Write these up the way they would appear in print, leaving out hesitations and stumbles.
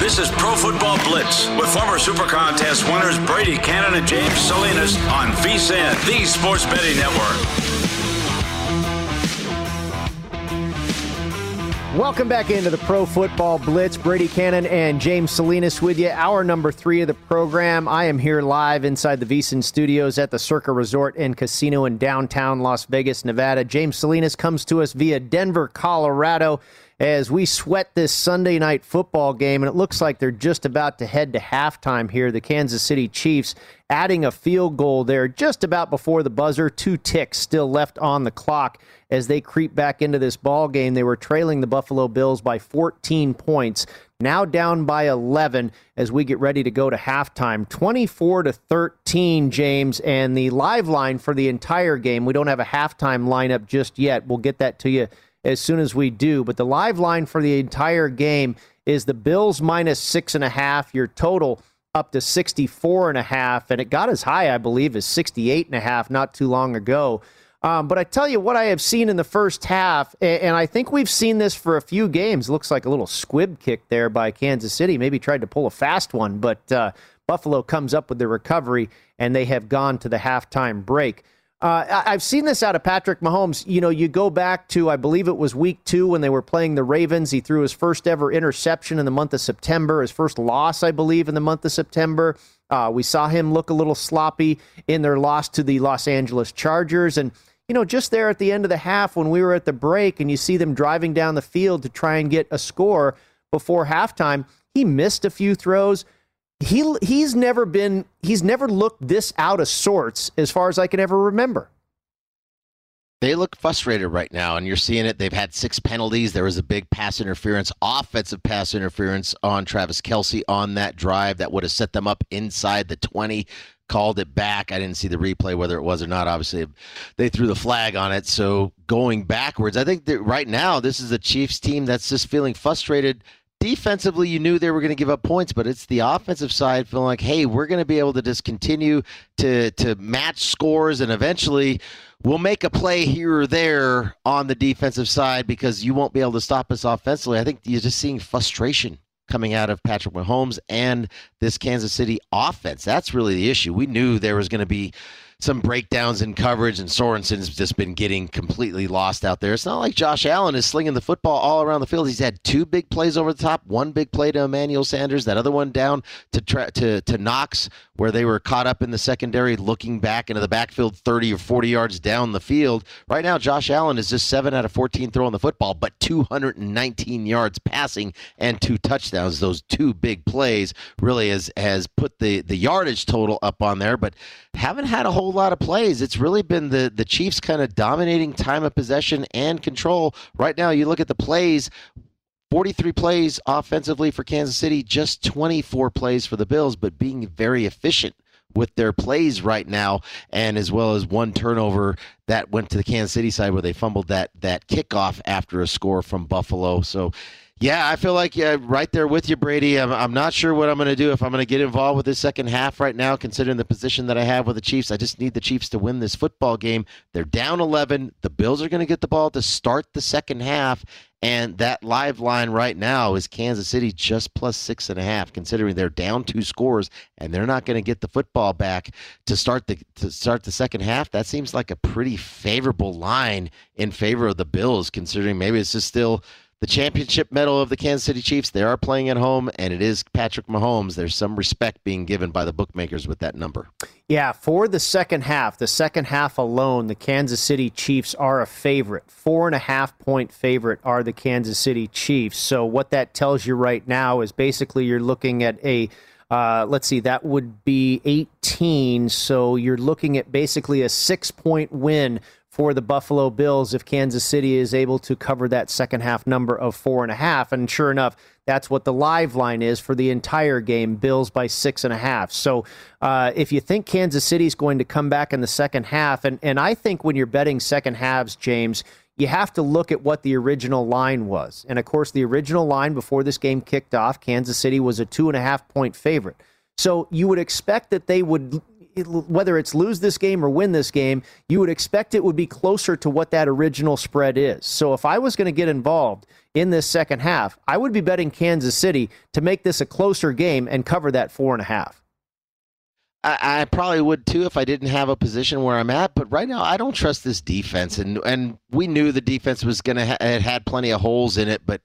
This is Pro Football Blitz with former Super Contest winners Brady Cannon and James Salinas on VSN, the Sports Betting Network. Welcome back into the Pro Football Blitz. Brady Cannon and James Salinas with you. Hour number 3 of the program. I am here live inside the VSN studios at the Circa Resort and Casino in downtown Las Vegas, Nevada. James Salinas comes to us via Denver, Colorado, as we sweat this Sunday night football game, and it looks like they're just about to head to halftime here. The Kansas City Chiefs adding a field goal there just about before the buzzer. 2 ticks still left on the clock as they creep back into this ball game. They were trailing the Buffalo Bills by 14 points, now down by 11 as we get ready to go to halftime. 24-13, James, and the live line for the entire game. We don't have a halftime lineup just yet. We'll get that to you as soon as we do, but the live line for the entire game is the Bills minus 6.5, your total up to 64.5, and it got as high, I believe, as 68.5 not too long ago. But I tell you what I have seen in the first half, and I think we've seen this for a few games. Looks like a little squib kick there by Kansas City, maybe tried to pull a fast one, but Buffalo comes up with the recovery, and they have gone to the halftime break. I've seen this out of Patrick Mahomes. You know, you go back to, I believe it was week 2 when they were playing the Ravens. He threw his first ever interception in the month of September, his first loss, I believe, in the month of September. We saw him look a little sloppy in their loss to the Los Angeles Chargers. And, you know, just there at the end of the half when we were at the break and you see them driving down the field to try and get a score before halftime, he missed a few throws. He's never looked this out of sorts as far as I can ever remember. They look frustrated right now, and you're seeing it. They've had 6 penalties. There was a big pass interference, offensive pass interference on Travis Kelce on that drive that would have set them up inside the 20, called it back. I didn't see the replay, whether it was or not. Obviously, they threw the flag on it. So going backwards, I think that right now this is a Chiefs team that's just feeling frustrated. Defensively, you knew they were going to give up points, but it's the offensive side feeling like, hey, we're going to be able to just continue to match scores, and eventually we'll make a play here or there on the defensive side because you won't be able to stop us offensively. I think you're just seeing frustration coming out of Patrick Mahomes and this Kansas City offense. That's really the issue. We knew there was going to be some breakdowns in coverage, and Sorensen's just been getting completely lost out there. It's not like Josh Allen is slinging the football all around the field. He's had two big plays over the top, one big play to Emmanuel Sanders, that other one down to Knox, where they were caught up in the secondary looking back into the backfield 30 or 40 yards down the field. Right now, Josh Allen is just 7 out of 14 throwing the football, but 219 yards passing and two touchdowns. Those two big plays really has put the yardage total up on there, but haven't had a whole lot of plays. It's really been the Chiefs kind of dominating time of possession and control. Right now, you look at the plays, 43 plays offensively for Kansas City, just 24 plays for the Bills, but being very efficient with their plays right now, and as well as one turnover that went to the Kansas City side where they fumbled that kickoff after a score from Buffalo. So, yeah, I feel like right there with you, Brady. I'm not sure what I'm going to do if I'm going to get involved with this second half right now, considering the position that I have with the Chiefs. I just need the Chiefs to win this football game. They're down 11. The Bills are going to get the ball to start the second half, and that live line right now is Kansas City just plus 6.5, considering they're down two scores and they're not going to get the football back to start the second half. That seems like a pretty favorable line in favor of the Bills, considering maybe it's just still the championship medal of the Kansas City Chiefs. They are playing at home, and it is Patrick Mahomes. There's some respect being given by the bookmakers with that number. Yeah, for the second half alone, the Kansas City Chiefs are a favorite. 4.5-point favorite are the Kansas City Chiefs. So what that tells you right now is basically you're looking at a, let's see, that would be 18. So you're looking at basically a 6-point win for the Buffalo Bills if Kansas City is able to cover that second half number of 4.5. And sure enough, that's what the live line is for the entire game, Bills by 6.5. So if you think Kansas City is going to come back in the second half, and I think when you're betting second halves, James, you have to look at what the original line was. And, of course, the original line before this game kicked off, Kansas City was a 2.5-point favorite. So you would expect that they would, whether it's lose this game or win this game, you would expect it would be closer to what that original spread is. So if I was going to get involved in this second half, I would be betting Kansas City to make this a closer game and cover that 4.5. I probably would too if I didn't have a position where I'm at, but right now I don't trust this defense, and we knew the defense was going to had plenty of holes in it, but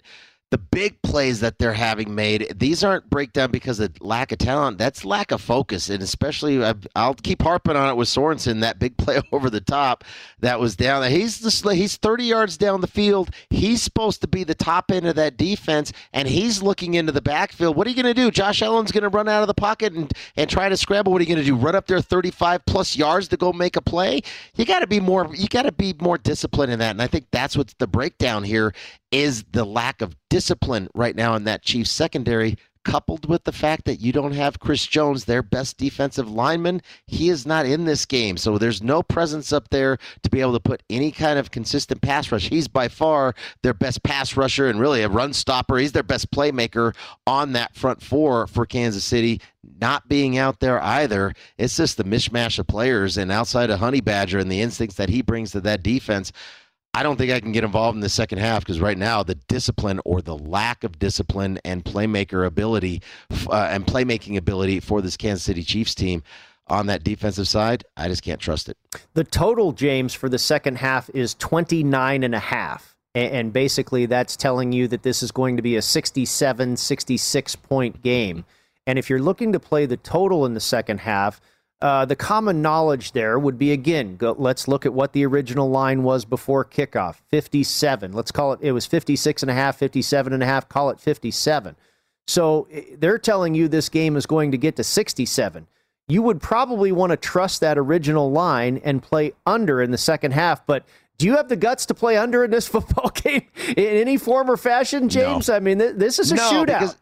the big plays that they're having made, these aren't breakdown because of lack of talent. That's lack of focus, and especially I'll keep harping on it with Sorensen, that big play over the top that was down there. He's 30 yards down the field. He's supposed to be the top end of that defense, and he's looking into the backfield. What are you going to do? Josh Allen's going to run out of the pocket and try to scramble. What are you going to do, run up there 35-plus yards to go make a play? You got to be more disciplined in that, and I think that's what's the breakdown here is the lack of discipline right now in that Chiefs secondary, coupled with the fact that you don't have Chris Jones, their best defensive lineman. He is not in this game, so there's no presence up there to be able to put any kind of consistent pass rush. He's by far their best pass rusher and really a run stopper. He's their best playmaker on that front four for Kansas City. Not being out there either, it's just the mishmash of players, and outside of Honey Badger and the instincts that he brings to that defense, I don't think I can get involved in the second half because right now the discipline or the lack of discipline and playmaking ability for this Kansas City Chiefs team on that defensive side, I just can't trust it. The total, James, for the second half is 29.5. And basically that's telling you that this is going to be a 67, 66-point game. And if you're looking to play the total in the second half, the common knowledge there would be, again, let's look at what the original line was before kickoff, 57. Let's call it, it was 56.5, 57.5, call it 57. So they're telling you this game is going to get to 67. You would probably want to trust that original line and play under in the second half, but do you have the guts to play under in this football game in any form or fashion, James? No. I mean, this is a shootout.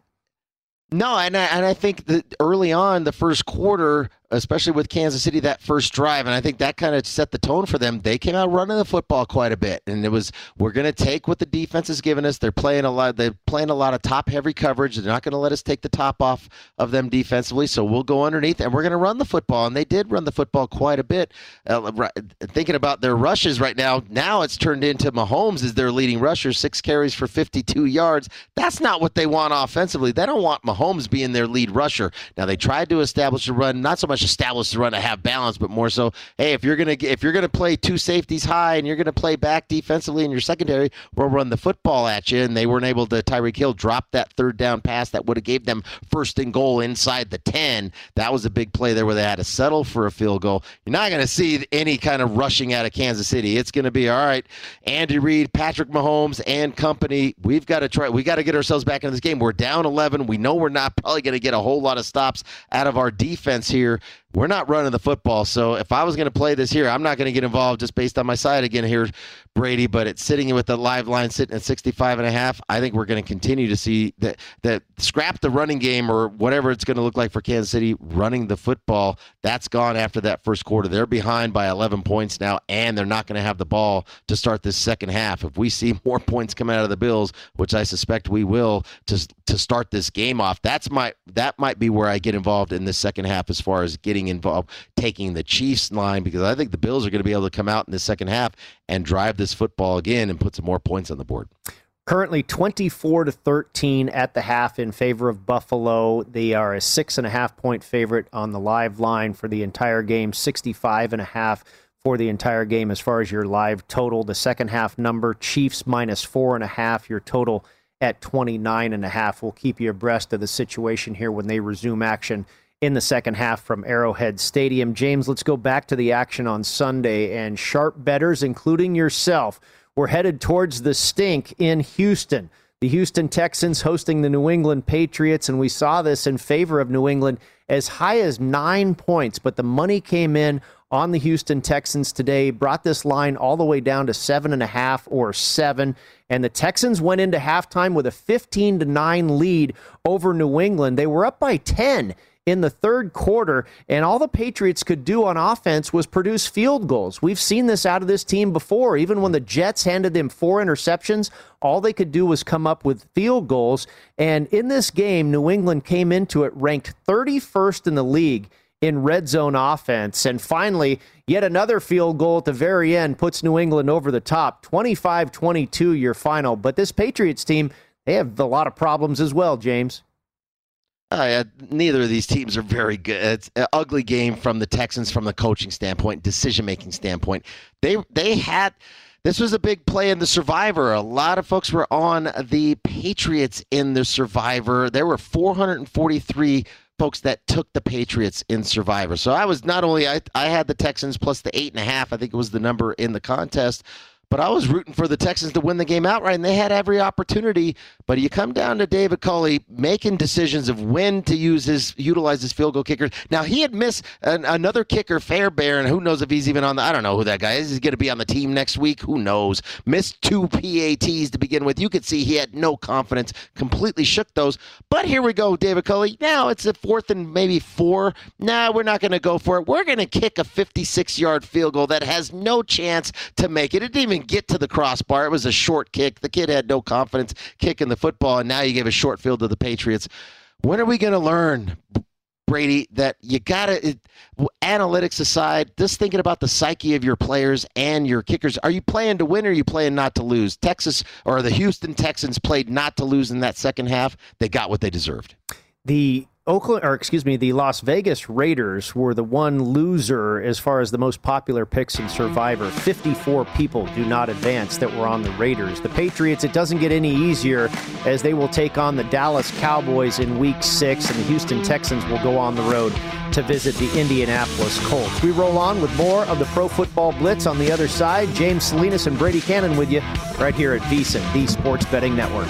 No, and I think that early on the first quarter, especially with Kansas City, that first drive, and I think that kind of set the tone for them. They came out running the football quite a bit, and it was, we're going to take what the defense has given us. They're playing a lot of top-heavy coverage. They're not going to let us take the top off of them defensively, so we'll go underneath, and we're going to run the football, and they did run the football quite a bit. Thinking about their rushes right now, it's turned into Mahomes is their leading rusher, 6 carries for 52 yards. That's not what they want offensively. They don't want Mahomes being their lead rusher. Now, they tried to establish a run, not so much much establish the run to have balance, but more so, hey, if you're gonna play two safeties high and you're gonna play back defensively in your secondary, we'll run the football at you. And they weren't able to. Tyreek Hill dropped that third down pass that would have gave them first and goal inside the 10. That was a big play there where they had to settle for a field goal. You're not gonna see any kind of rushing out of Kansas City. It's gonna be all right. Andy Reid, Patrick Mahomes, and company. We've got to try. We got to get ourselves back in this game. We're down 11. We know we're not probably going to get a whole lot of stops out of our defense here. We're not running the football. So if I was going to play this here, I'm not going to get involved just based on my side again here, Brady. But it's sitting with the live line sitting at 65.5. I think we're going to continue to see that scrap the running game or whatever it's going to look like for Kansas City running the football. That's gone after that first quarter. They're behind by 11 points now, and they're not going to have the ball to start this second half. If we see more points coming out of the Bills, which I suspect we will, to start this game off, that might be where I get involved in this second half as far as getting involved taking the Chiefs line, because I think the Bills are going to be able to come out in the second half and drive this football again and put some more points on the board. Currently 24-13 at the half in favor of Buffalo. They are a 6.5-point favorite on the live line for the entire game, 65.5 for the entire game as far as your live total. The second half number, Chiefs minus 4.5, your total at 29.5. We'll keep you abreast of the situation here when they resume action in the second half from Arrowhead Stadium. James, let's go back to the action on Sunday, and sharp bettors, including yourself, were headed towards the stink in Houston. The Houston Texans hosting the New England Patriots, and we saw this in favor of New England as high as 9 points, but the money came in on the Houston Texans today, brought this line all the way down to 7.5 or 7, and the Texans went into halftime with a 15-9 lead over New England. They were up by 10 in the third quarter, and all the Patriots could do on offense was produce field goals. We've seen this out of this team before. Even when the Jets handed them 4 interceptions, all they could do was come up with field goals. And in this game, New England came into it ranked 31st in the league in red zone offense. And finally, yet another field goal at the very end puts New England over the top. 25-22 your final. But this Patriots team, they have a lot of problems as well, James. Neither of these teams are very good. It's an ugly game from the Texans, from the coaching standpoint, decision-making standpoint. They had... This was a big play in the Survivor. A lot of folks were on the Patriots in the Survivor. There were 443 folks that took the Patriots in Survivor. So I was not only... I had the Texans plus the 8.5. I think it was the number in the contest. But I was rooting for the Texans to win the game outright, and they had every opportunity. But you come down to David Culley making decisions of when to utilize his field goal kicker. Now, he had missed another kicker, Fairbairn, and who knows if he's even on the – I don't know who that guy is. He's going to be on the team next week. Who knows? Missed 2 PATs to begin with. You could see he had no confidence, completely shook those. But here we go, David Culley. Now it's a 4th and maybe 4. Nah, we're not going to go for it. We're going to kick a 56-yard field goal that has no chance to make it. It didn't even get to the crossbar. It was a short kick. The kid had no confidence kicking the football, and now you give a short field to the Patriots. When are we going to learn, Brady, that you got to, analytics aside, just thinking about the psyche of your players and your kickers, are you playing to win or are you playing not to lose? Texas, or the Houston Texans, played not to lose in that second half. They got what they deserved. The Las Vegas Raiders were the one loser as far as the most popular picks in Survivor. 54 people do not advance that were on the Raiders. The Patriots, it doesn't get any easier as they will take on the Dallas Cowboys in week 6, and the Houston Texans will go on the road to visit the Indianapolis Colts. We roll on with more of the Pro Football Blitz on the other side. James Salinas and Brady Cannon with you right here at VSiN, the Sports Betting Network.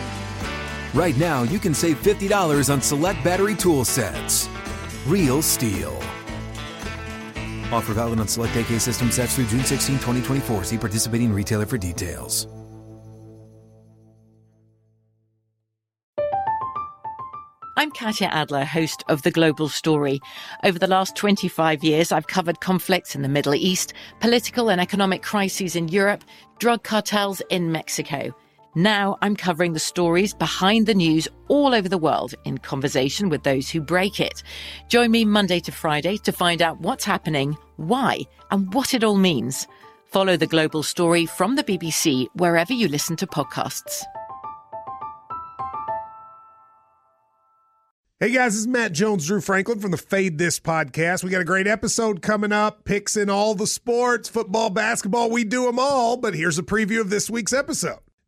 right now you can save $50 on select battery tool sets. Real Stihl. Offer valid on select AK system sets through June 16, 2024. See participating retailer for details. I'm Katya Adler, host of The Global Story. Over the last 25 years, I've covered conflicts in the Middle East, political and economic crises in Europe, drug cartels in Mexico. Now I'm covering the stories behind the news all over the world in conversation with those who break it. Join me Monday to Friday to find out what's happening, why, and what it all means. Follow The Global Story from the BBC wherever you listen to podcasts. Hey guys, this is Matt Jones, Drew Franklin from the Fade This podcast. We got a great episode coming up, picks in all the sports, football, basketball, we do them all, but here's a preview of this week's episode.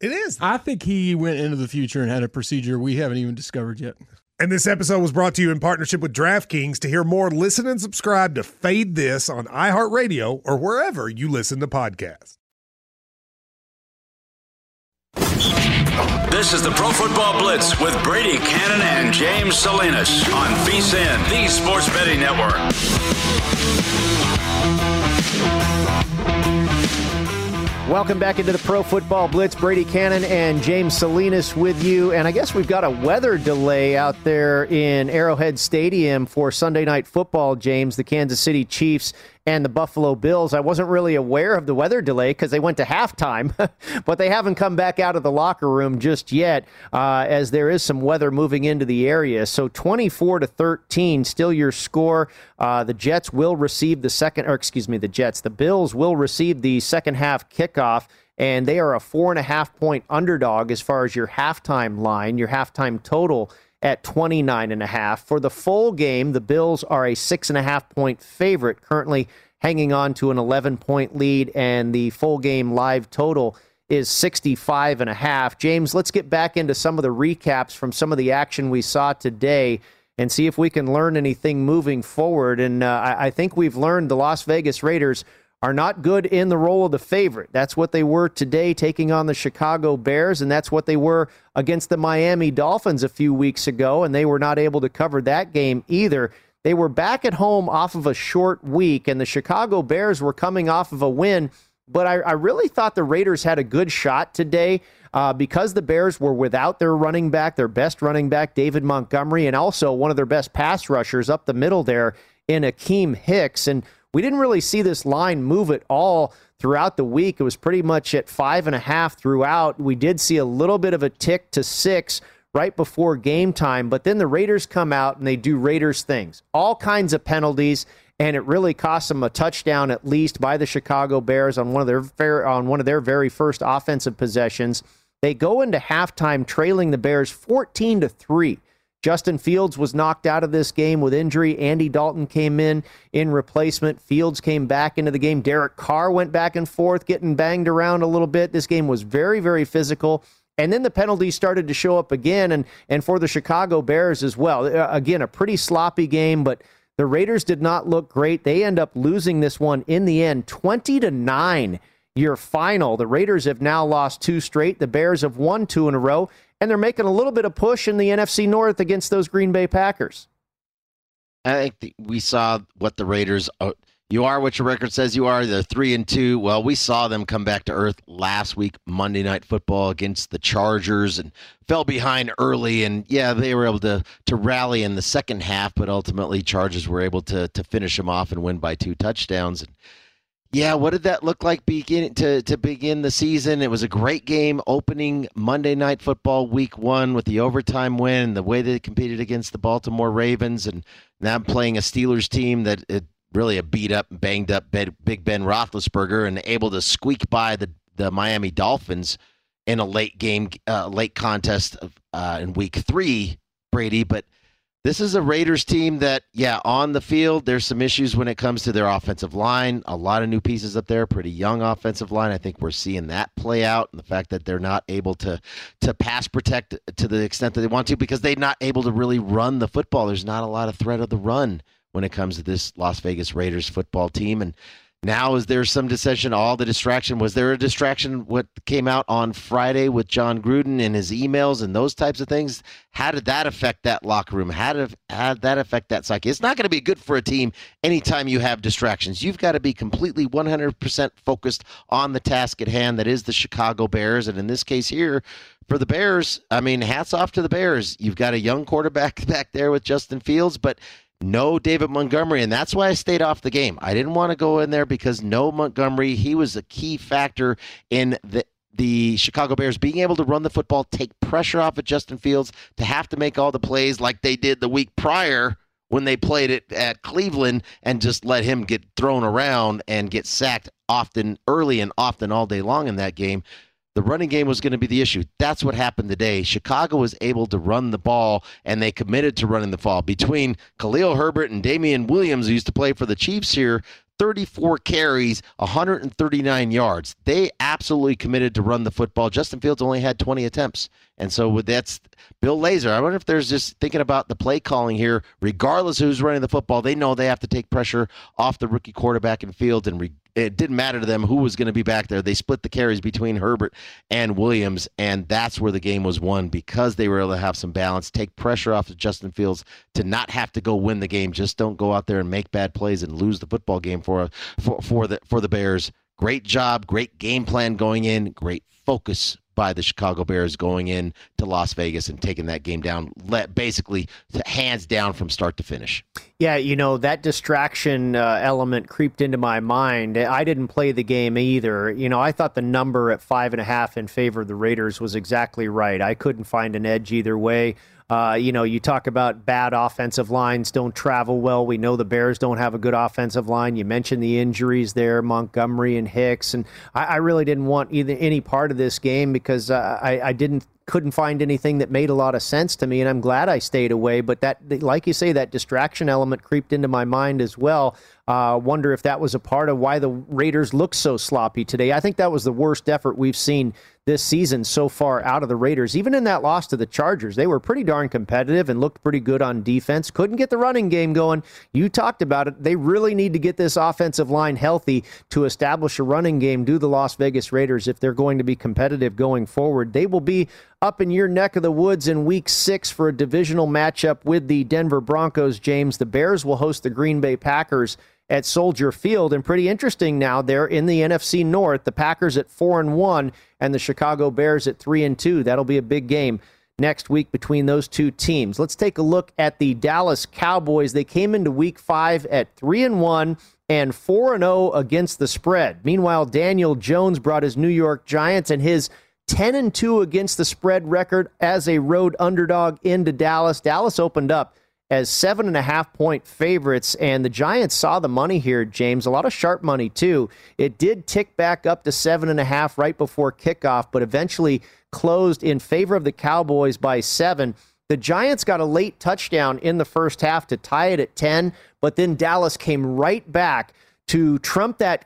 It is. I think he went into the future and had a procedure we haven't even discovered yet. And this episode was brought to you in partnership with DraftKings. To hear more, listen and subscribe to Fade This on iHeartRadio or wherever you listen to podcasts. This is the Pro Football Blitz with Brady Cannon and James Salinas on VSN, the Sports Betting Network. Welcome back into the Pro Football Blitz. Brady Cannon and James Salinas with you. And I guess we've got a weather delay out there in Arrowhead Stadium for Sunday Night Football, James, the Kansas City Chiefs and the Buffalo Bills. I wasn't really aware of the weather delay because they went to halftime, but they haven't come back out of the locker room just yet as there is some weather moving into the area. So 24-13, still your score. The Bills will receive the second half kickoff, and they are a 4.5-point underdog as far as your halftime line, your halftime total at 29.5. For the full game, the Bills are a 6.5-point favorite, currently hanging on to an 11-point lead, and the full game live total is 65.5. James, let's get back into some of the recaps from some of the action we saw today and see if we can learn anything moving forward. And I think we've learned the Las Vegas Raiders are not good in the role of the favorite. That's what they were today, taking on the Chicago Bears, and that's what they were against the Miami Dolphins a few weeks ago, and they were not able to cover that game either. They were back at home off of a short week, and the Chicago Bears were coming off of a win, but I really thought the Raiders had a good shot today because the Bears were without their running back, their best running back, David Montgomery, and also one of their best pass rushers up the middle there in Akeem Hicks. And we didn't really see this line move at all throughout the week. It was pretty much at 5.5 throughout. We did see a little bit of a tick to 6 right before game time, but then the Raiders come out and they do Raiders things, all kinds of penalties, and it really cost them a touchdown at least by the Chicago Bears on one of their very first offensive possessions. They go into halftime trailing the Bears 14-3. Justin Fields was knocked out of this game with injury. Andy Dalton came in replacement. Fields came back into the game. Derek Carr went back and forth, getting banged around a little bit. This game was very, very physical. And then the penalties started to show up again, and for the Chicago Bears as well. Again, a pretty sloppy game, but the Raiders did not look great. They end up losing this one in the end, 20-9. Your final. The Raiders have now lost 2 straight. The Bears have won 2 in a row, and they're making a little bit of push in the NFC North against those Green Bay Packers. I think we saw what the Raiders You are what your record says you are. They're 3-2. Well, we saw them come back to earth last week, Monday Night Football against the Chargers, and fell behind early. And yeah, they were able to rally in the second half, but ultimately Chargers were able to finish them off and win by 2 touchdowns. And yeah, what did that look like begin the season? It was a great game opening Monday Night Football Week 1 with the overtime win, the way they competed against the Baltimore Ravens, and now playing a Steelers team that really a beat-up, banged-up Big Ben Roethlisberger, and able to squeak by the Miami Dolphins in a late contest in Week 3, Brady. But this is a Raiders team that, yeah, on the field, there's some issues when it comes to their offensive line. A lot of new pieces up there, pretty young offensive line. I think we're seeing that play out, and the fact that they're not able to pass protect to the extent that they want to, because they're not able to really run the football. There's not a lot of threat of the run when it comes to this Las Vegas Raiders football team. And now, is there some dissension? All the distraction, was there a distraction? What came out on Friday with John Gruden and his emails and those types of things? How did that affect that locker room? How did that affect that psyche? It's not going to be good for a team anytime you have distractions. You've got to be completely 100% focused on the task at hand, that is the Chicago Bears. And in this case here, for the Bears, I mean, hats off to the Bears. You've got a young quarterback back there with Justin Fields, but no David Montgomery, and that's why I stayed off the game. I didn't want to go in there because no Montgomery, he was a key factor in the Chicago Bears being able to run the football, take pressure off of Justin Fields, to have to make all the plays like they did the week prior when they played it at Cleveland and just let him get thrown around and get sacked often, early and often all day long in that game. The running game was going to be the issue. That's what happened today. Chicago was able to run the ball, and they committed to running the ball. Between Khalil Herbert and Damian Williams, who used to play for the Chiefs here, 34 carries, 139 yards. They absolutely committed to run the football. Justin Fields only had 20 attempts. And so that's Bill Lazor. I wonder if there's just thinking about the play calling here. Regardless who's running the football, they know they have to take pressure off the rookie quarterback in Fields, and it didn't matter to them who was going to be back there. They split the carries between Herbert and Williams, and that's where the game was won, because they were able to have some balance, take pressure off of Justin Fields to not have to go win the game. Just don't go out there and make bad plays and lose the football game for the Bears. Great job, great game plan going in, great focus by the Chicago Bears going in to Las Vegas and taking that game down, basically hands down from start to finish. Yeah, you know, that distraction element creeped into my mind. I didn't play the game either. You know, I thought the number at 5.5 in favor of the Raiders was exactly right. I couldn't find an edge either way. You know, you talk about bad offensive lines don't travel well. We know the Bears don't have a good offensive line. You mentioned the injuries there, Montgomery and Hicks. And I really didn't want any part of this game, because I couldn't find anything that made a lot of sense to me, and I'm glad I stayed away. But that, like you say, that distraction element creeped into my mind as well. Wonder if that was a part of why the Raiders looked so sloppy today. I think that was the worst effort we've seen this season so far out of the Raiders. Even in that loss to the Chargers, they were pretty darn competitive and looked pretty good on defense. Couldn't get the running game going. You talked about it. They really need to get this offensive line healthy to establish a running game. Do the Las Vegas Raiders, if they're going to be competitive going forward. They will be up in your neck of the woods in Week 6 for a divisional matchup with the Denver Broncos, James. The Bears will host the Green Bay Packers at Soldier Field, and pretty interesting now there in the NFC North, the Packers at 4-1 and the Chicago Bears at 3-2. That'll be a big game next week between those two teams. Let's take a look at the Dallas Cowboys. They came into Week 5 at 3-1 and 4-0 against the spread. Meanwhile, Daniel Jones brought his New York Giants and his 10-2 against the spread record as a road underdog into Dallas. Dallas opened up as 7.5-point favorites, and the Giants saw the money here, James. A lot of sharp money, too. It did tick back up to 7.5 right before kickoff, but eventually closed in favor of the Cowboys by 7. The Giants got a late touchdown in the first half to tie it at 10, but then Dallas came right back to trump that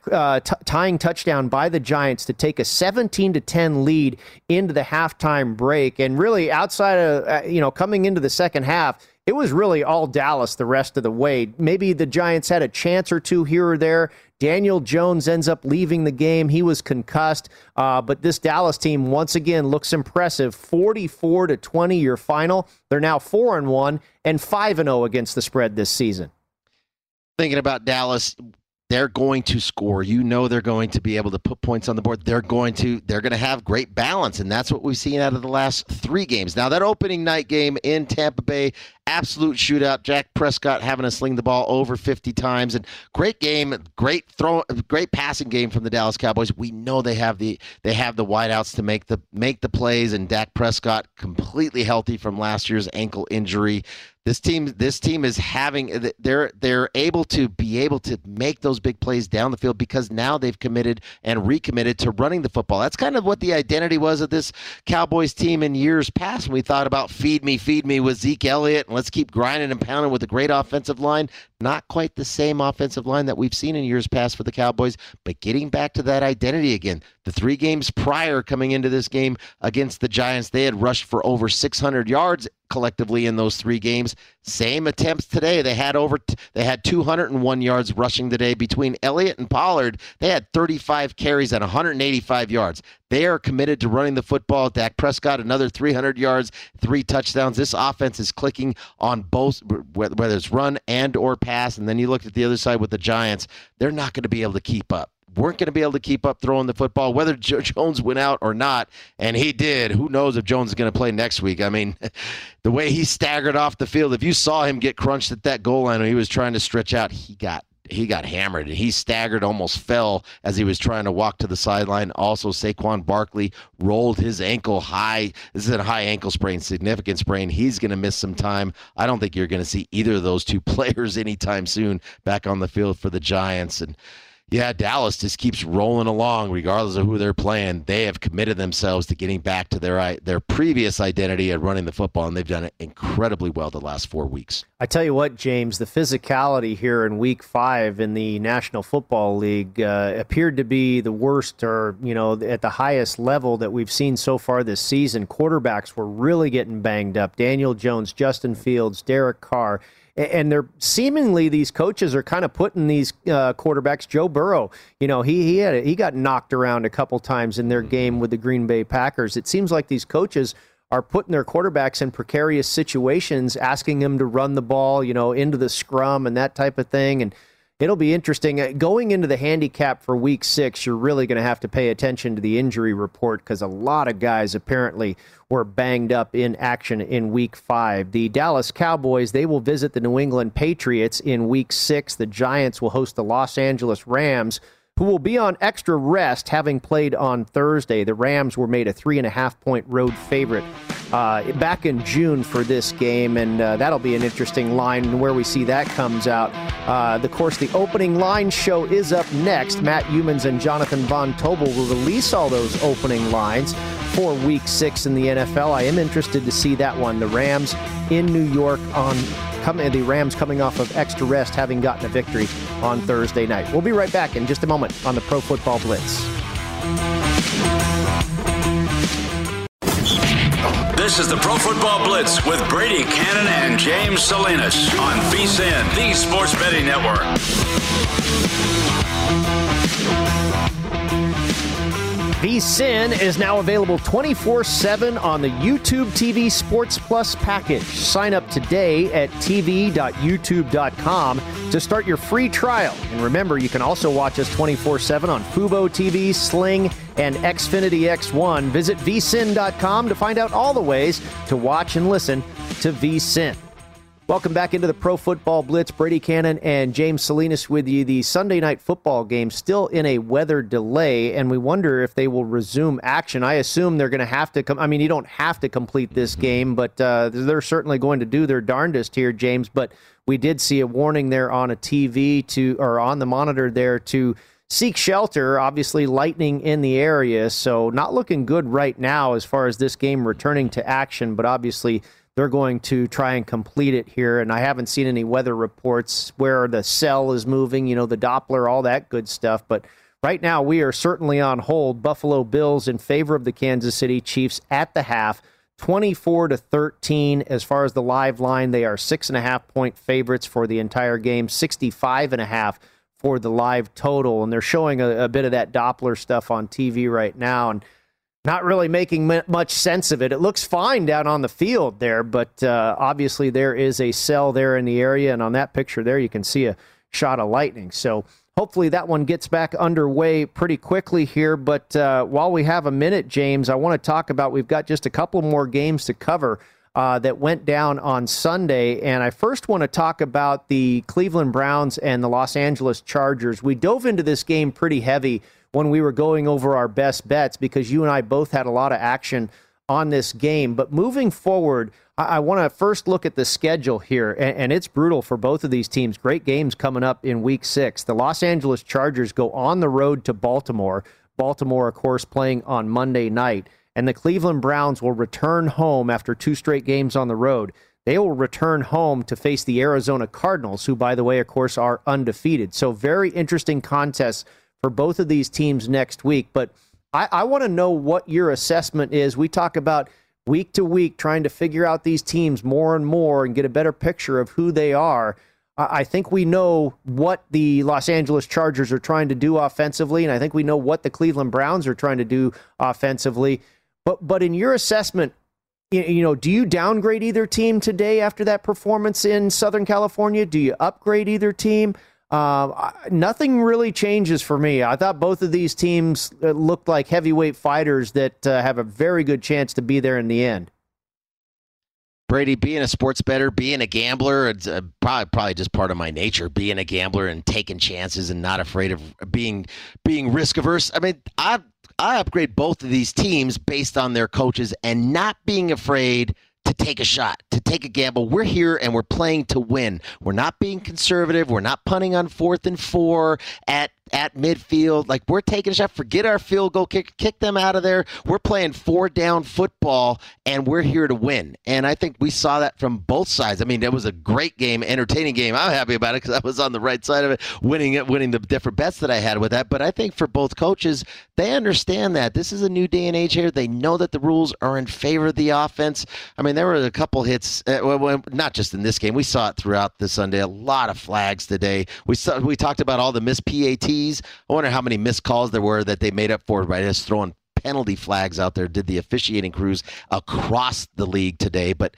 tying touchdown by the Giants to take a 17-10 lead into the halftime break. And really, outside of, coming into the second half, it was really all Dallas the rest of the way. Maybe the Giants had a chance or two here or there. Daniel Jones ends up leaving the game. He was concussed, but this Dallas team once again looks impressive. 44-20 your final. They're now 4-1 and 5-0 against the spread this season. Thinking about Dallas, They're going to score. You know they're going to be able to put points on the board. They're going to have great balance, and that's what we've seen out of the last three games. Now, that opening night game in Tampa Bay, absolute shootout. Dak Prescott having to sling the ball over 50 times, and great game, great throw, great passing game from the Dallas Cowboys. We know they have the wideouts to make the plays, and Dak Prescott completely healthy from last year's ankle injury. This team is having, they're able to make those big plays down the field because now they've committed and recommitted to running the football. That's kind of what the identity was of this Cowboys team in years past. When we thought about feed me with Zeke Elliott and let's keep grinding and pounding with a great offensive line. Not quite the same offensive line that we've seen in years past for the Cowboys, but getting back to that identity again. The three games prior coming into this game against the Giants, they had rushed for over 600 yards collectively in those three games. Same attempts today. They had 201 yards rushing today. Between Elliott and Pollard, they had 35 carries and 185 yards. They are committed to running the football. Dak Prescott, another 300 yards, 3 touchdowns. This offense is clicking on both, whether it's run and or pass. And then you look at the other side with the Giants. They're not going to be able to keep up. Weren't going to be able to keep up throwing the football, whether Jones went out or not, and he did. Who knows if Jones is going to play next week? I mean, the way he staggered off the field, if you saw him get crunched at that goal line when he was trying to stretch out, he got hammered, and he staggered, almost fell as he was trying to walk to the sideline. Also, Saquon Barkley rolled his ankle high. This is a high ankle sprain, significant sprain. He's going to miss some time. I don't think you're going to see either of those two players anytime soon back on the field for the Giants. And yeah, Dallas just keeps rolling along regardless of who they're playing. They have committed themselves to getting back to their previous identity at running the football, and they've done it incredibly well the last 4 weeks. I tell you what, James, the physicality here in Week 5 in the National Football League appeared to be the worst, or at the highest level that we've seen so far this season. Quarterbacks were really getting banged up. Daniel Jones, Justin Fields, Derek Carr. And they're seemingly, these coaches are kind of putting these quarterbacks. Joe Burrow, he got knocked around a couple times in their game with the Green Bay Packers. It seems like these coaches are putting their quarterbacks in precarious situations, asking them to run the ball, into the scrum and that type of thing. And it'll be interesting. Going into the handicap for Week 6, you're really going to have to pay attention to the injury report because a lot of guys apparently were banged up in action in Week 5. The Dallas Cowboys, they will visit the New England Patriots in Week 6. The Giants will host the Los Angeles Rams, who will be on extra rest having played on Thursday. The Rams were made a 3.5-point road favorite back in June for this game, and that'll be an interesting line where we see that comes out. Of course, the opening line show is up next. Matt Youmans and Jonathan Von Tobel will release all those opening lines for Week 6 in the NFL. I am interested to see that one. The Rams in New York the Rams coming off of extra rest, having gotten a victory on Thursday night. We'll be right back in just a moment on the Pro Football Blitz. This is the Pro Football Blitz with Brady Cannon and James Salinas on VSN, the Sports Betting Network. VSN is now available 24/7 on the YouTube TV Sports Plus package. Sign up today at tv.youtube.com to start your free trial. And remember, you can also watch us 24/7 on Fubo TV, Sling, and Xfinity X1. Visit vsin.com to find out all the ways to watch and listen to VSIN. Welcome back into the Pro Football Blitz. Brady Cannon and James Salinas with you. The Sunday night football game still in a weather delay, and we wonder if they will resume action. I assume they're going to have to come. I mean, you don't have to complete this game, but they're certainly going to do their darndest here, James. But we did see a warning there on a TV or on the monitor there to seek shelter. Obviously, lightning in the area, so not looking good right now as far as this game returning to action. But obviously, they're going to try and complete it here, and I haven't seen any weather reports where the cell is moving, the Doppler, all that good stuff. But right now, we are certainly on hold. Buffalo Bills in favor of the Kansas City Chiefs at the half, 24-13. As far as the live line, they are 6.5-point favorites for the entire game, 65.5 for the live total. And they're showing a bit of that Doppler stuff on TV right now, and not really making much sense of it. It looks fine down on the field there, but obviously there is a cell there in the area, and on that picture there you can see a shot of lightning. So hopefully that one gets back underway pretty quickly here. But while we have a minute, James, I want to talk about, we've got just a couple more games to cover that went down on Sunday. And I first want to talk about the Cleveland Browns and the Los Angeles Chargers. We dove into this game pretty heavy when we were going over our best bets because you and I both had a lot of action on this game. But moving forward, I want to first look at the schedule here, and it's brutal for both of these teams. Great games coming up in Week 6. The Los Angeles Chargers go on the road to Baltimore. Baltimore, of course, playing on Monday night, and the Cleveland Browns will return home after 2 straight games on the road. They will return home to face the Arizona Cardinals, who, by the way, of course, are undefeated. So very interesting contests for both of these teams next week. But I want to know what your assessment is. We talk about week to week trying to figure out these teams more and more and get a better picture of who they are. I think we know what the Los Angeles Chargers are trying to do offensively, and I think we know what the Cleveland Browns are trying to do offensively. But in your assessment, you know, do you downgrade either team today after that performance in Southern California? Do you upgrade either team? Nothing really changes for me. I thought both of these teams looked like heavyweight fighters that have a very good chance to be there in the end. Brady, being a sports bettor, being a gambler, it's probably just part of my nature, being a gambler and taking chances and not afraid of being risk averse. I mean, I upgrade both of these teams based on their coaches and not being afraid to take a shot, to take a gamble. We're here and we're playing to win. We're not being conservative. We're not punting on 4th and 4 at midfield. Like, we're taking a shot. Forget our field goal kick. Kick them out of there. We're playing 4-down football, and we're here to win. And I think we saw that from both sides. I mean, it was a great game, entertaining game. I'm happy about it because I was on the right side of it, winning the different bets that I had with that. But I think for both coaches, they understand that. This is a new day and age here. They know that the rules are in favor of the offense. I mean, there were a couple hits, not just in this game. We saw it throughout the Sunday. A lot of flags today. We talked about all the missed PATs. I wonder how many missed calls there were that they made up for by just throwing penalty flags out there, did the officiating crews across the league today. But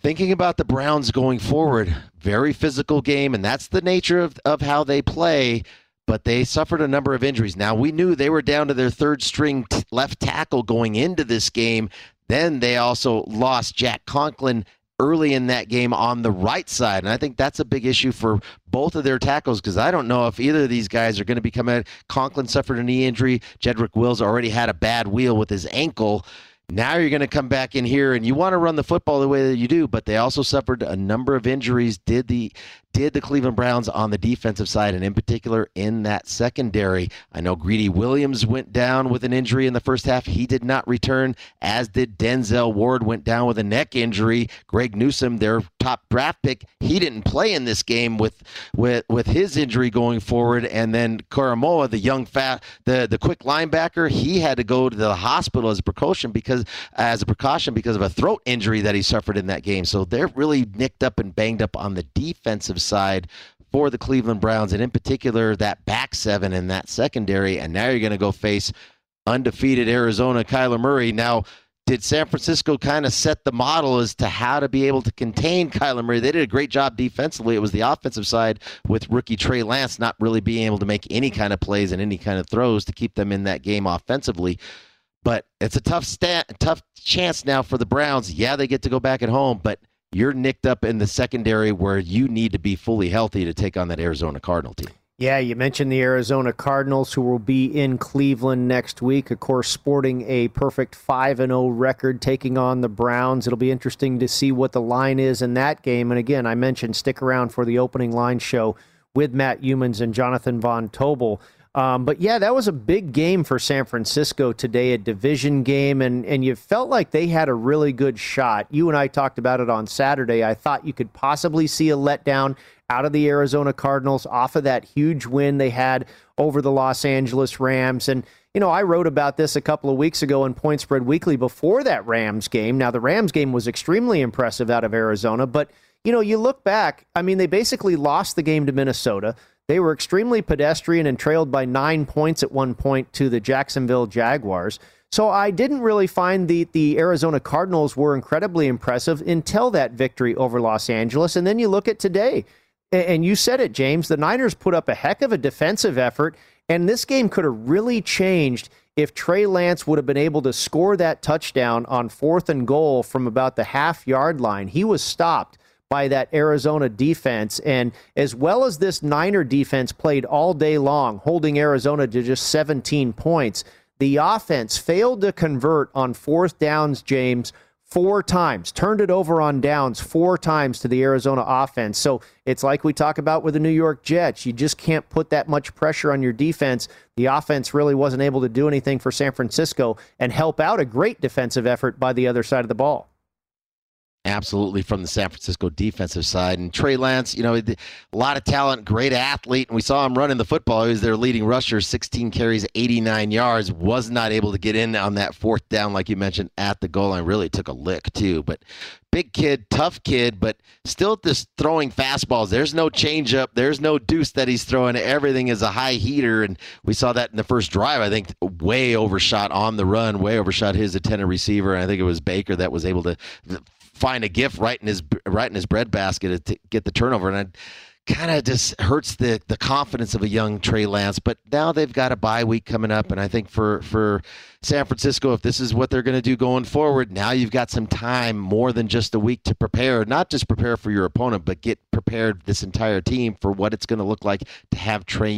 thinking about the Browns going forward, very physical game, and that's the nature of how they play. But they suffered a number of injuries. Now, we knew they were down to their 3rd-string left tackle going into this game. Then they also lost Jack Conklin early in that game on the right side. And I think that's a big issue for both of their tackles, because I don't know if either of these guys are going to be coming out. Conklin suffered a knee injury. Jedrick Wills already had a bad wheel with his ankle. Now you're going to come back in here, and you want to run the football the way that you do, but they also suffered a number of injuries, did the Cleveland Browns on the defensive side, and in particular in that secondary. I know Greedy Williams went down with an injury in the first half. He did not return, as did Denzel Ward, went down with a neck injury. Greg Newsome, their top draft pick, he didn't play in this game with his injury going forward. And then Karamoa, the young the quick linebacker, he had to go to the hospital as a precaution because of a throat injury that he suffered in that game. So they're really nicked up and banged up on the defensive side for the Cleveland Browns, and in particular that back seven and that secondary. And now you're going to go face undefeated Arizona, Kyler Murray. Now, did San Francisco kind of set the model as to how to be able to contain Kyler Murray? They did a great job defensively. It was the offensive side with rookie Trey Lance not really being able to make any kind of plays and any kind of throws to keep them in that game offensively. But it's a tough chance now for the Browns. Yeah, they get to go back at home, but you're nicked up in the secondary where you need to be fully healthy to take on that Arizona Cardinal team. Yeah, you mentioned the Arizona Cardinals, who will be in Cleveland next week, of course, sporting a perfect 5-0 record, taking on the Browns. It'll be interesting to see what the line is in that game. And again, I mentioned stick around for the opening line show with Matt Youmans and Jonathan Von Tobel. But yeah, that was a big game for San Francisco today, a division game, and you felt like they had a really good shot. You and I talked about it on Saturday. I thought you could possibly see a letdown out of the Arizona Cardinals off of that huge win they had over the Los Angeles Rams. And, you know, I wrote about this a couple of weeks ago in Point Spread Weekly before that Rams game. Now, the Rams game was extremely impressive out of Arizona, but, you know, you look back, I mean, they basically lost the game to Minnesota. They were extremely pedestrian and trailed by 9 points at one point to the Jacksonville Jaguars. So I didn't really find the Arizona Cardinals were incredibly impressive until that victory over Los Angeles. And then you look at today. And you said it, James, the Niners put up a heck of a defensive effort, and this game could have really changed if Trey Lance would have been able to score that touchdown on 4th and goal from about the half-yard line. He was stopped by that Arizona defense, and as well as this Niner defense played all day long, holding Arizona to just 17 points, the offense failed to convert on 4th downs, James, 4 times, turned it over on downs 4 times to the Arizona offense. So it's like we talk about with the New York Jets. You just can't put that much pressure on your defense. The offense really wasn't able to do anything for San Francisco and help out a great defensive effort by the other side of the ball. Absolutely, from the San Francisco defensive side. And Trey Lance, you know, a lot of talent, great athlete, and we saw him running the football. He was their leading rusher, 16 carries, 89 yards, was not able to get in on that 4th down, like you mentioned, at the goal line. Really took a lick, too. But big kid, tough kid, but still just throwing fastballs. There's no changeup. There's no deuce that he's throwing. Everything is a high heater, and we saw that in the first drive. I think way overshot on the run, way overshot his intended receiver, and I think it was Baker that was able to find a gift right in his breadbasket to get the turnover, and it kind of just hurts the confidence of a young Trey Lance. But now they've got a bye week coming up, and I think for San Francisco, if this is what they're going to do going forward, now you've got some time, more than just a week, to prepare, not just prepare for your opponent, but get prepared, this entire team, for what it's going to look like to have Trey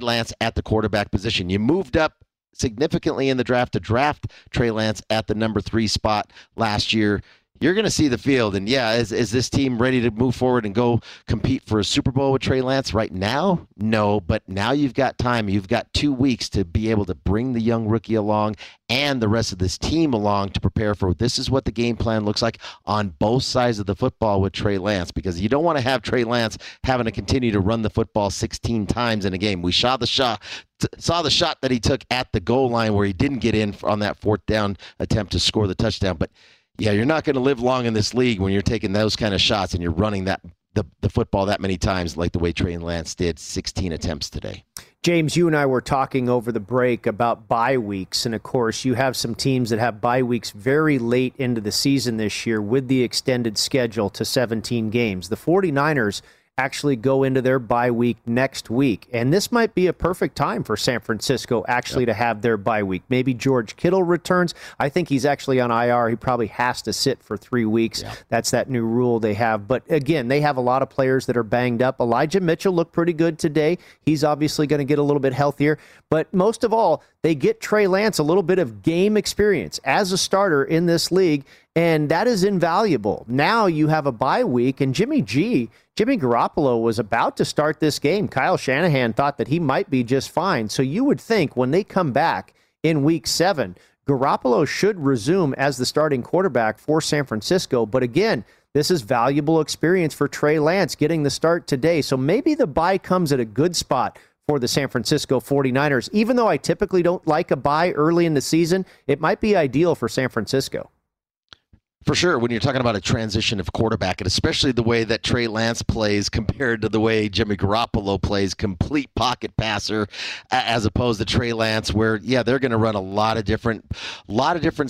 Lance at the quarterback position. You moved up significantly in the draft to draft Trey Lance at the number 3 spot last year. You're going to see the field, and yeah, is this team ready to move forward and go compete for a Super Bowl with Trey Lance right now? No, but now you've got time. You've got 2 weeks to be able to bring the young rookie along and the rest of this team along to prepare for this is what the game plan looks like on both sides of the football with Trey Lance, because you don't want to have Trey Lance having to continue to run the football 16 times in a game. We saw the shot that he took at the goal line where he didn't get in on that 4th down attempt to score the touchdown, but yeah, you're not going to live long in this league when you're taking those kind of shots and you're running the football that many times, like the way Trey Lance did, 16 attempts today. James, you and I were talking over the break about bye weeks, and of course you have some teams that have bye weeks very late into the season this year with the extended schedule to 17 games. The 49ers actually go into their bye week next week, and this might be a perfect time for San Francisco actually to have their bye week. Maybe George Kittle returns. I think he's actually on IR. He probably has to sit for 3 weeks. Yeah. That's that new rule they have. But again, they have a lot of players that are banged up. Elijah Mitchell looked pretty good today. He's obviously going to get a little bit healthier. But most of all, they get Trey Lance a little bit of game experience as a starter in this league, and that is invaluable. Now you have a bye week, and Jimmy Garoppolo was about to start this game. Kyle Shanahan thought that he might be just fine. So you would think when they come back in week 7, Garoppolo should resume as the starting quarterback for San Francisco. But again, this is valuable experience for Trey Lance getting the start today. So maybe the bye comes at a good spot for the San Francisco 49ers. Even though I typically don't like a bye early in the season, it might be ideal for San Francisco. For sure, when you're talking about a transition of quarterback, and especially the way that Trey Lance plays compared to the way Jimmy Garoppolo plays, complete pocket passer, as opposed to Trey Lance, where, yeah, they're going to run a lot of different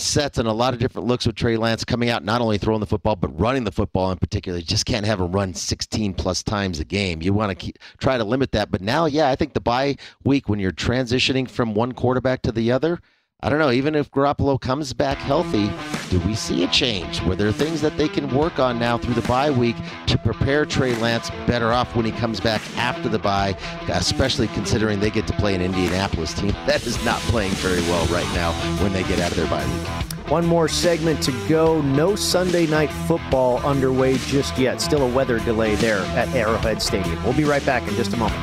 sets and a lot of different looks with Trey Lance coming out, not only throwing the football, but running the football in particular. You just can't have him run 16-plus times a game. You want to try to limit that. But now, yeah, I think the bye week, when you're transitioning from one quarterback to the other, I don't know, even if Garoppolo comes back healthy, do we see a change? Were there things that they can work on now through the bye week to prepare Trey Lance better off when he comes back after the bye, especially considering they get to play an Indianapolis team that is not playing very well right now when they get out of their bye week? One more segment to go. No Sunday night football underway just yet. Still a weather delay there at Arrowhead Stadium. We'll be right back in just a moment.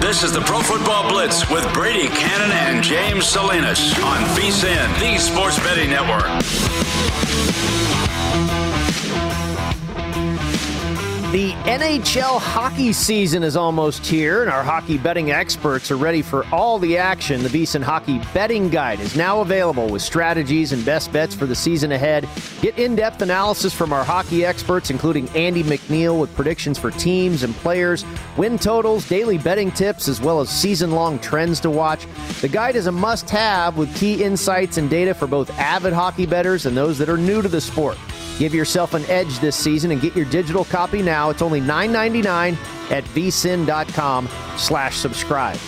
This is the Pro Football Blitz with Brady Cannon and James Salinas on VSN, the Sports Betting Network. The NHL hockey season is almost here, and our hockey betting experts are ready for all the action. The VSN Hockey Betting Guide is now available with strategies and best bets for the season ahead. Get in-depth analysis from our hockey experts, including Andy McNeil with predictions for teams and players, win totals, daily betting tips, as well as season-long trends to watch. The guide is a must-have with key insights and data for both avid hockey bettors and those that are new to the sport. Give yourself an edge this season and get your digital copy now. It's only $9.99 at vsin.com/subscribe.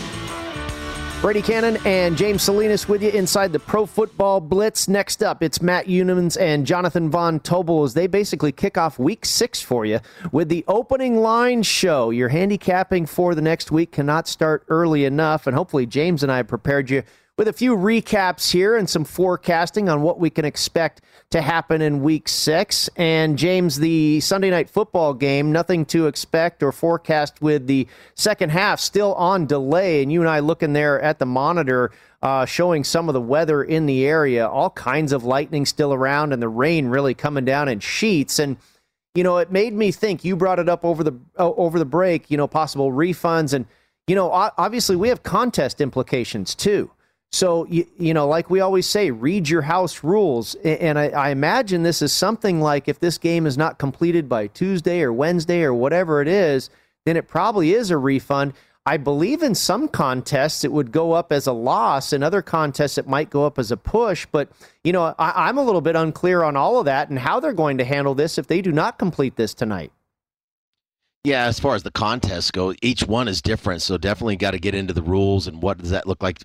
Brady Cannon and James Salinas with you inside the Pro Football Blitz. Next up, it's Matt Eunemans and Jonathan Von Tobel as they basically kick off Week 6 for you with the opening line show. Your handicapping for the next week cannot start early enough, and hopefully James and I have prepared you with a few recaps here and some forecasting on what we can expect to happen in Week 6. And, James, the Sunday night football game, nothing to expect or forecast with the second half still on delay. And you and I looking there at the monitor showing some of the weather in the area, all kinds of lightning still around and the rain really coming down in sheets. And, you know, it made me think, you brought it up over the break, you know, possible refunds. And, you know, obviously we have contest implications too. So, you know, like we always say, read your house rules. And I imagine this is something like, if this game is not completed by Tuesday or Wednesday or whatever it is, then it probably is a refund. I believe in some contests it would go up as a loss. In other contests it might go up as a push. But, you know, I'm a little bit unclear on all of that and how they're going to handle this if they do not complete this tonight. Yeah, as far as the contests go, each one is different. So definitely got to get into the rules and what does that look like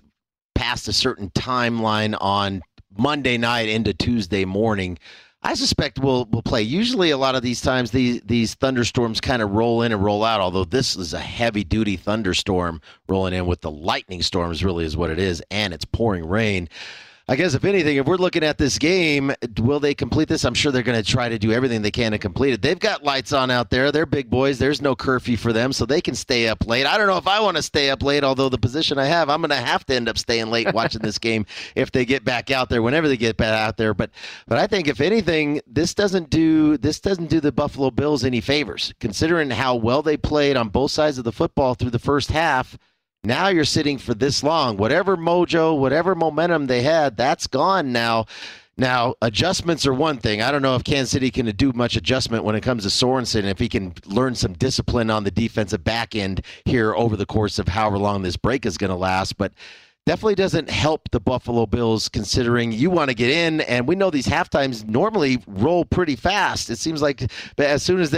past a certain timeline on Monday night into Tuesday morning. I suspect we'll play. Usually a lot of these times these thunderstorms kind of roll in and roll out, although this is a heavy-duty thunderstorm rolling in with the lightning storms, really is what it is, and it's pouring rain. I guess, if anything, if we're looking at this game, will they complete this? I'm sure they're going to try to do everything they can to complete it. They've got lights on out there. They're big boys. There's no curfew for them, so they can stay up late. I don't know if I want to stay up late, although the position I have, I'm going to have to end up staying late watching this game if they get back out there, whenever they get back out there. But I think, if anything, this doesn't do the Buffalo Bills any favors, considering how well they played on both sides of the football through the first half. Now you're sitting for this long. Whatever mojo, whatever momentum they had, that's gone now. Now, adjustments are one thing. I don't know if Kansas City can do much adjustment when it comes to Sorensen, if he can learn some discipline on the defensive back end here over the course of however long this break is going to last. But definitely doesn't help the Buffalo Bills, considering you want to get in, and we know these halftimes normally roll pretty fast. It seems like as soon as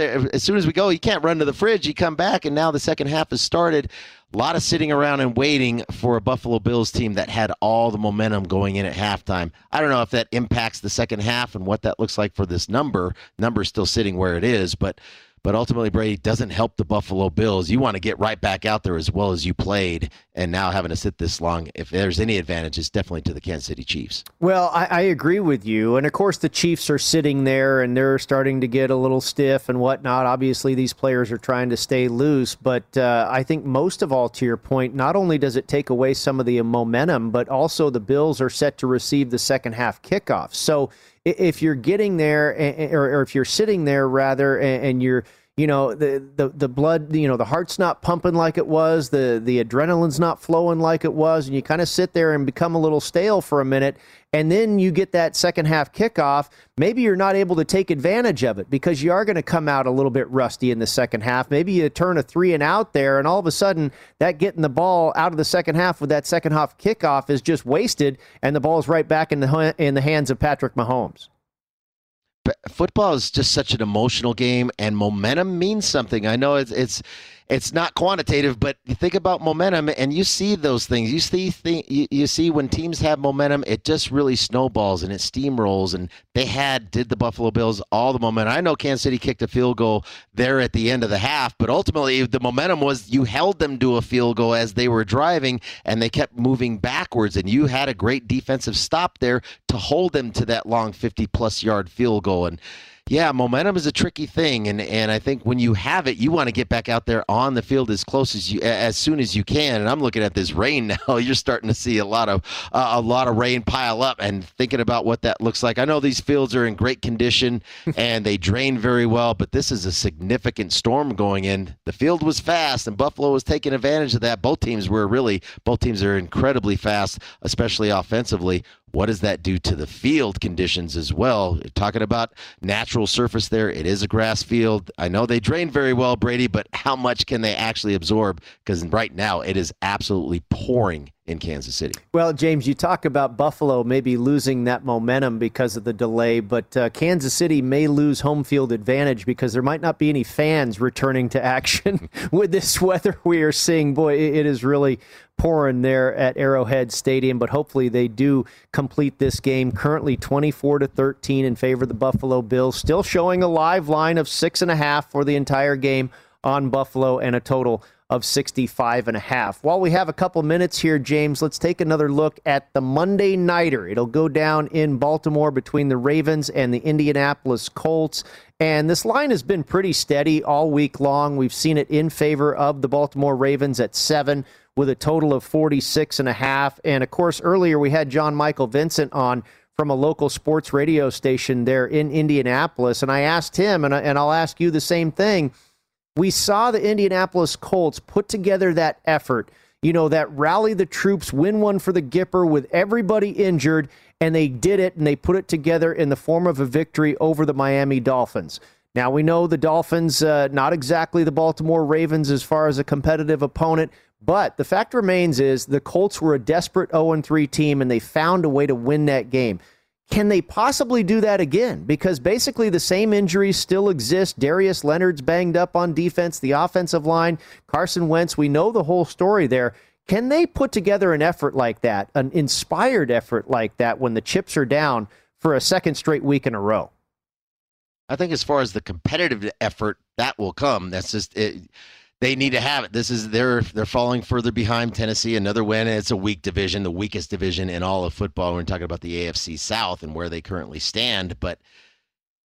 we go, you can't run to the fridge. You come back, and now the second half has started. A lot of sitting around and waiting for a Buffalo Bills team that had all the momentum going in at halftime. I don't know if that impacts the second half and what that looks like for this number. Number's still sitting where it is, but But ultimately, Brady, doesn't help the Buffalo Bills. You want to get right back out there as well as you played, and now having to sit this long, if there's any advantage, it's definitely to the Kansas City Chiefs. Well, I agree with you. And, of course, the Chiefs are sitting there, and they're starting to get a little stiff and whatnot. Obviously, these players are trying to stay loose. But I think most of all, to your point, not only does it take away some of the momentum, but also the Bills are set to receive the second-half kickoff. So if you're getting there, or if you're sitting there, rather, and you're, you know, the blood, you know, the heart's not pumping like it was, the adrenaline's not flowing like it was, and you kind of sit there and become a little stale for a minute, and then you get that second half kickoff, maybe you're not able to take advantage of it because you are going to come out a little bit rusty in the second half. Maybe you turn a 3 and out there, and all of a sudden that getting the ball out of the second half with that second half kickoff is just wasted, and the ball's right back in the hands of Patrick Mahomes. Football is just such an emotional game, and momentum means something. I know it's not quantitative, but you think about momentum, and you see those things. You see when teams have momentum, it just really snowballs and it steamrolls. And they did the Buffalo Bills, all the momentum. I know Kansas City kicked a field goal there at the end of the half, but ultimately the momentum was you held them to a field goal as they were driving, and they kept moving backwards. And you had a great defensive stop there to hold them to that long 50-plus-yard field goal. And yeah, momentum is a tricky thing, and I think when you have it, you want to get back out there on the field as soon as you can. And I'm looking at this rain now; you're starting to see a lot of rain pile up, and thinking about what that looks like. I know these fields are in great condition and they drain very well, but this is a significant storm going in. The field was fast, and Buffalo was taking advantage of that. Both teams are incredibly fast, especially offensively. What does that do to the field conditions as well? You're talking about natural surface there. It is a grass field. I know they drain very well, Brady, but how much can they actually absorb? Because right now it is absolutely pouring in Kansas City. Well, James, you talk about Buffalo maybe losing that momentum because of the delay, but Kansas City may lose home field advantage because there might not be any fans returning to action with this weather we are seeing. Boy, it is really pouring there at Arrowhead Stadium, but hopefully they do complete this game. Currently 24-13 in favor of the Buffalo Bills, still showing a live line of 6.5 for the entire game on Buffalo and a total of 65.5. While we have a couple minutes here, James, let's take another look at the Monday Nighter. It'll go down in Baltimore between the Ravens and the Indianapolis Colts. And this line has been pretty steady all week long. We've seen it in favor of the Baltimore Ravens at 7 with a total of 46.5. And, of course, earlier we had John Michael Vincent on from a local sports radio station there in Indianapolis. And I asked him, and I'll ask you the same thing. We saw the Indianapolis Colts put together that effort, you know, that rally the troops, win one for the Gipper with everybody injured, and they did it, and they put it together in the form of a victory over the Miami Dolphins. Now, we know the Dolphins, not exactly the Baltimore Ravens as far as a competitive opponent, but the fact remains is the Colts were a desperate 0-3 team, and they found a way to win that game. Can they possibly do that again? Because basically the same injuries still exist. Darius Leonard's banged up on defense, the offensive line, Carson Wentz. We know the whole story there. Can they put together an effort like that, an inspired effort like that, when the chips are down for a second straight week in a row? I think as far as the competitive effort, that will come. That's just it. They need to have it. This is they're falling further behind Tennessee. Another win. And it's a weak division, the weakest division in all of football. We're talking about the AFC South and where they currently stand. But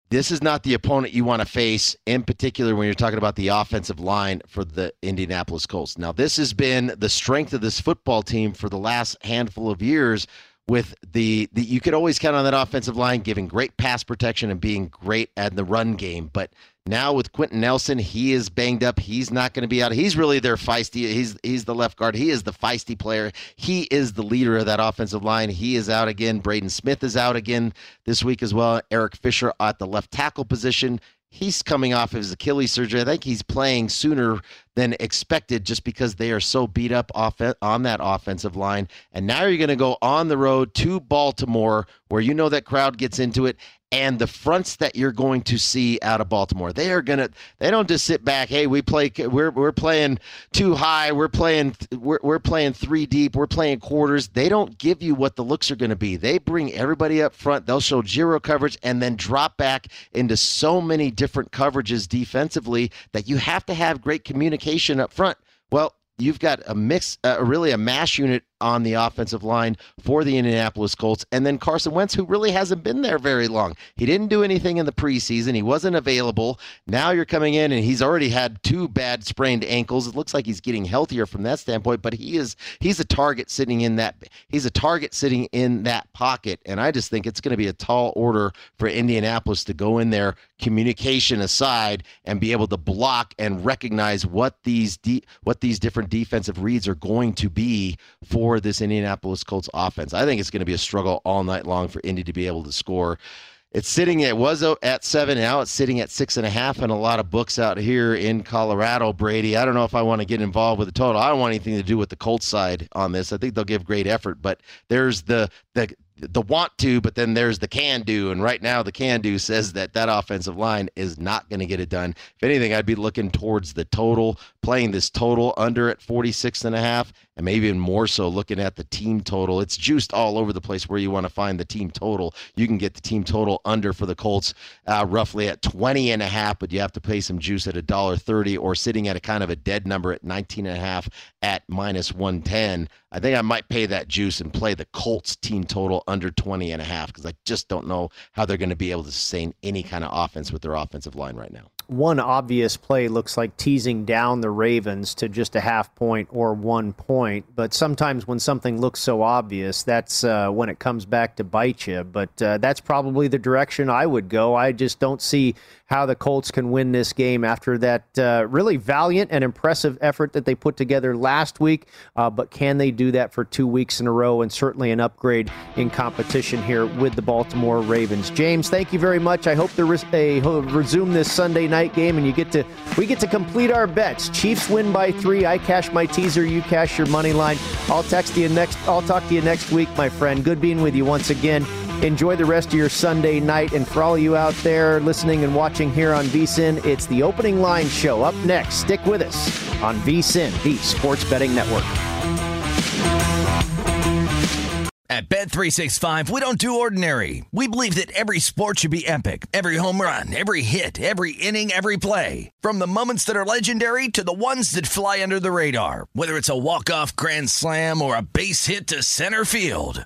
this is not the opponent you want to face, in particular when you're talking about the offensive line for the Indianapolis Colts. Now, this has been the strength of this football team for the last handful of years. With the you could always count on that offensive line giving great pass protection and being great at the run game. But now with Quentin Nelson, he is banged up. He's not going to be out. He's really their feisty. He's the left guard. He is the feisty player. He is the leader of that offensive line. He is out again. Braden Smith is out again this week as well. Eric Fisher at the left tackle position. He's coming off of his Achilles surgery. I think he's playing sooner than expected just because they are so beat up on that offensive line. And now you're going to go on the road to Baltimore, where you know that crowd gets into it, and the fronts that you're going to see out of Baltimore. They are going to, they don't just sit back, hey, we're playing too high, we're playing three deep, we're playing quarters. They don't give you what the looks are going to be. They bring everybody up front. They'll show zero coverage and then drop back into so many different coverages defensively that you have to have great communication up front. Well, you've got a mix, really a mash unit on the offensive line for the Indianapolis Colts. And then Carson Wentz, who really hasn't been there very long. He didn't do anything in the preseason. He wasn't available. Now you're coming in and he's already had two bad sprained ankles. It looks like he's getting healthier from that standpoint, but he's a target sitting in that pocket. And I just think it's going to be a tall order for Indianapolis to go in there, communication aside, and be able to block and recognize what these different defensive reads are going to be for this Indianapolis Colts offense. I think it's going to be a struggle all night long for Indy to be able to score. It was at 7, now it's sitting at 6.5 in a lot of books out here in Colorado, Brady. I don't know if I want to get involved with the total. I don't want anything to do with the Colts side on this. I think they'll give great effort, but there's the want to, but then there's the can do. And right now the can do says that offensive line is not going to get it done. If anything, I'd be looking towards the total, playing this total under at 46.5, and maybe even more so looking at the team total. It's juiced all over the place where you want to find the team total. You can get the team total under for the Colts roughly at 20.5, but you have to pay some juice at $1.30 or sitting at a kind of a dead number at 19.5 at -110. I think I might pay that juice and play the Colts team total under 20.5 because I just don't know how they're going to be able to sustain any kind of offense with their offensive line right now. One obvious play looks like teasing down the Ravens to just a half point or 1 point. But sometimes when something looks so obvious, that's when it comes back to bite you. But that's probably the direction I would go. I just don't see how the Colts can win this game after that really valiant and impressive effort that they put together last week. But can they do that for 2 weeks in a row? And certainly an upgrade in competition here with the Baltimore Ravens. James, thank you very much. I hope they resume this Sunday night game and we get to complete our bets. Chiefs win by 3. I cash my teaser. You cash your money line. I'll talk to you next week, my friend. Good being with you once again. Enjoy the rest of your Sunday night. And for all you out there listening and watching here on VSIN, it's the Opening Line Show up next. Stick with us on VSIN, the Sports Betting Network. At Bet365, we don't do ordinary. We believe that every sport should be epic. Every home run, every hit, every inning, every play. From the moments that are legendary to the ones that fly under the radar. Whether it's a walk-off grand slam or a base hit to center field.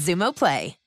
Zumo Play.